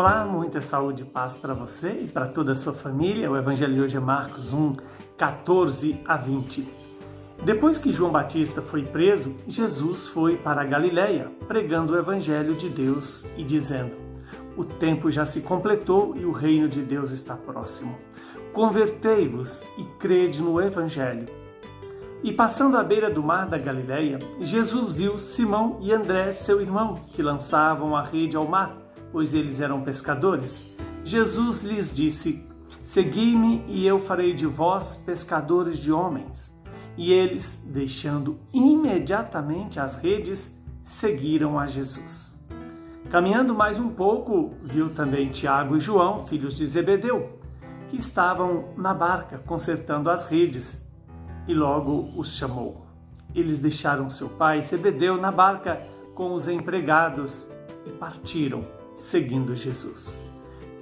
Olá, muita saúde e paz para você e para toda a sua família. O Evangelho de hoje é Marcos 1, 14 a 20. Depois que João Batista foi preso, Jesus foi para a Galileia, pregando o Evangelho de Deus e dizendo: O tempo já se completou e o reino de Deus está próximo. Convertei-vos e crede no Evangelho. E passando à beira do mar da Galileia, Jesus viu Simão e André, seu irmão, que lançavam a rede ao mar, pois eles eram pescadores. Jesus lhes disse: Segui-me e eu farei de vós pescadores de homens. E eles, deixando imediatamente as redes, seguiram a Jesus. Caminhando mais um pouco, viu também Tiago e João, filhos de Zebedeu, que estavam na barca consertando as redes, e logo os chamou. Eles deixaram seu pai Zebedeu na barca com os empregados e partiram, seguindo Jesus.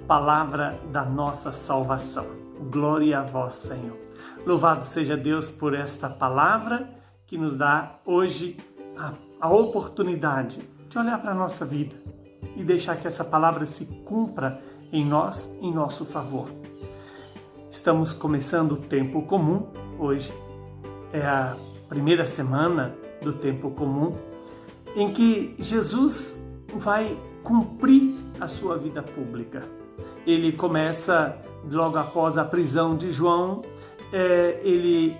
Palavra da nossa salvação. Glória a vós, Senhor. Louvado seja Deus por esta palavra que nos dá hoje a oportunidade de olhar para a nossa vida e deixar que essa palavra se cumpra em nós, em nosso favor. Estamos começando o Tempo Comum. Hoje é a primeira semana do Tempo Comum em que Jesus vai cumprir a sua vida pública. Ele começa logo após a prisão de João, ele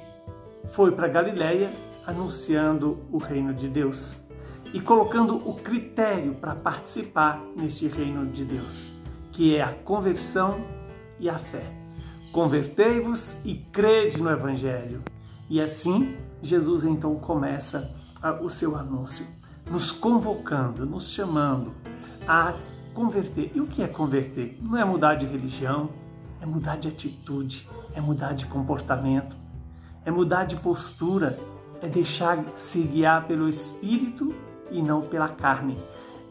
foi para Galileia anunciando o reino de Deus e colocando o critério para participar neste reino de Deus, que é a conversão e a fé. Convertei-vos e crede no Evangelho. E assim Jesus então começa o seu anúncio, nos convocando, nos chamando a converter. E o que é converter? Não é mudar de religião, é mudar de atitude, é mudar de comportamento, é mudar de postura, é deixar-se guiar pelo Espírito e não pela carne,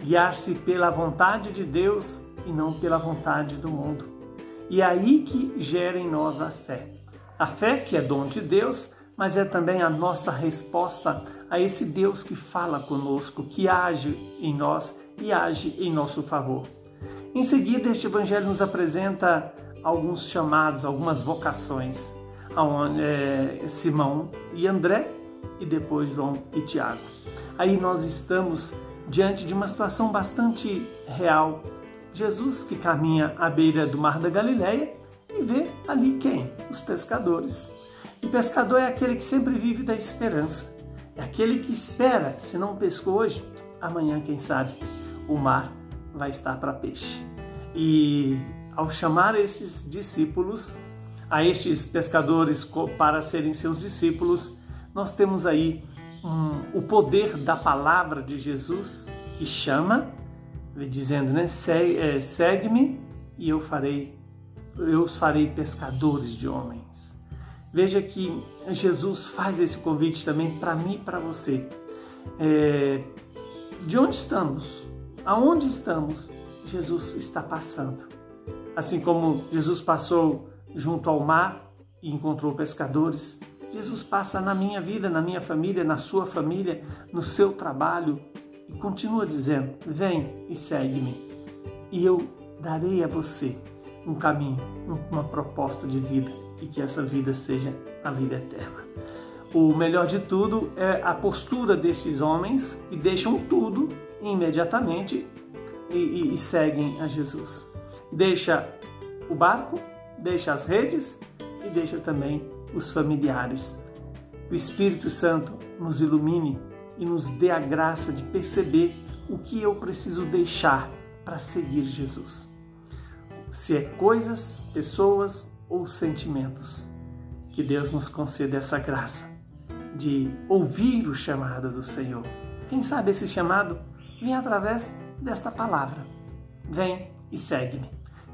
guiar-se pela vontade de Deus e não pela vontade do mundo. E é aí que gera em nós a fé. A fé que é dom de Deus, mas é também a nossa resposta a esse Deus que fala conosco, que age em nós e age em nosso favor. Em seguida, este Evangelho nos apresenta alguns chamados, algumas vocações, Simão e André, e depois João e Tiago. Aí nós estamos diante de uma situação bastante real. Jesus que caminha à beira do mar da Galileia e vê ali quem? Os pescadores. E pescador é aquele que sempre vive da esperança, é aquele que espera. Se não pescou hoje, amanhã, quem sabe, o mar vai estar para peixe. E ao chamar esses discípulos, a estes pescadores para serem seus discípulos, nós temos aí o poder da palavra de Jesus, que chama, dizendo, né? Segue-me e eu os farei pescadores de homens. Veja que Jesus faz esse convite também para mim e para você. De onde estamos? Aonde estamos? Jesus está passando. Assim como Jesus passou junto ao mar e encontrou pescadores, Jesus passa na minha vida, na minha família, na sua família, no seu trabalho e continua dizendo: vem e segue-me e eu darei a você um caminho, uma proposta de vida, e que essa vida seja a vida eterna. O melhor de tudo é a postura desses homens que deixam tudo imediatamente e seguem a Jesus. Deixa o barco, deixa as redes e deixa também os familiares. O Espírito Santo nos ilumine e nos dê a graça de perceber o que eu preciso deixar para seguir Jesus. Se é coisas, pessoas ou sentimentos. Que Deus nos conceda essa graça de ouvir o chamado do Senhor. Quem sabe esse chamado vem através desta palavra. Vem e segue-me.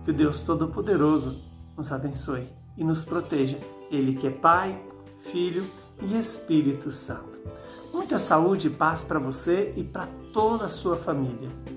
Que o Deus Todo-Poderoso nos abençoe e nos proteja. Ele que é Pai, Filho e Espírito Santo. Muita saúde e paz para você e para toda a sua família.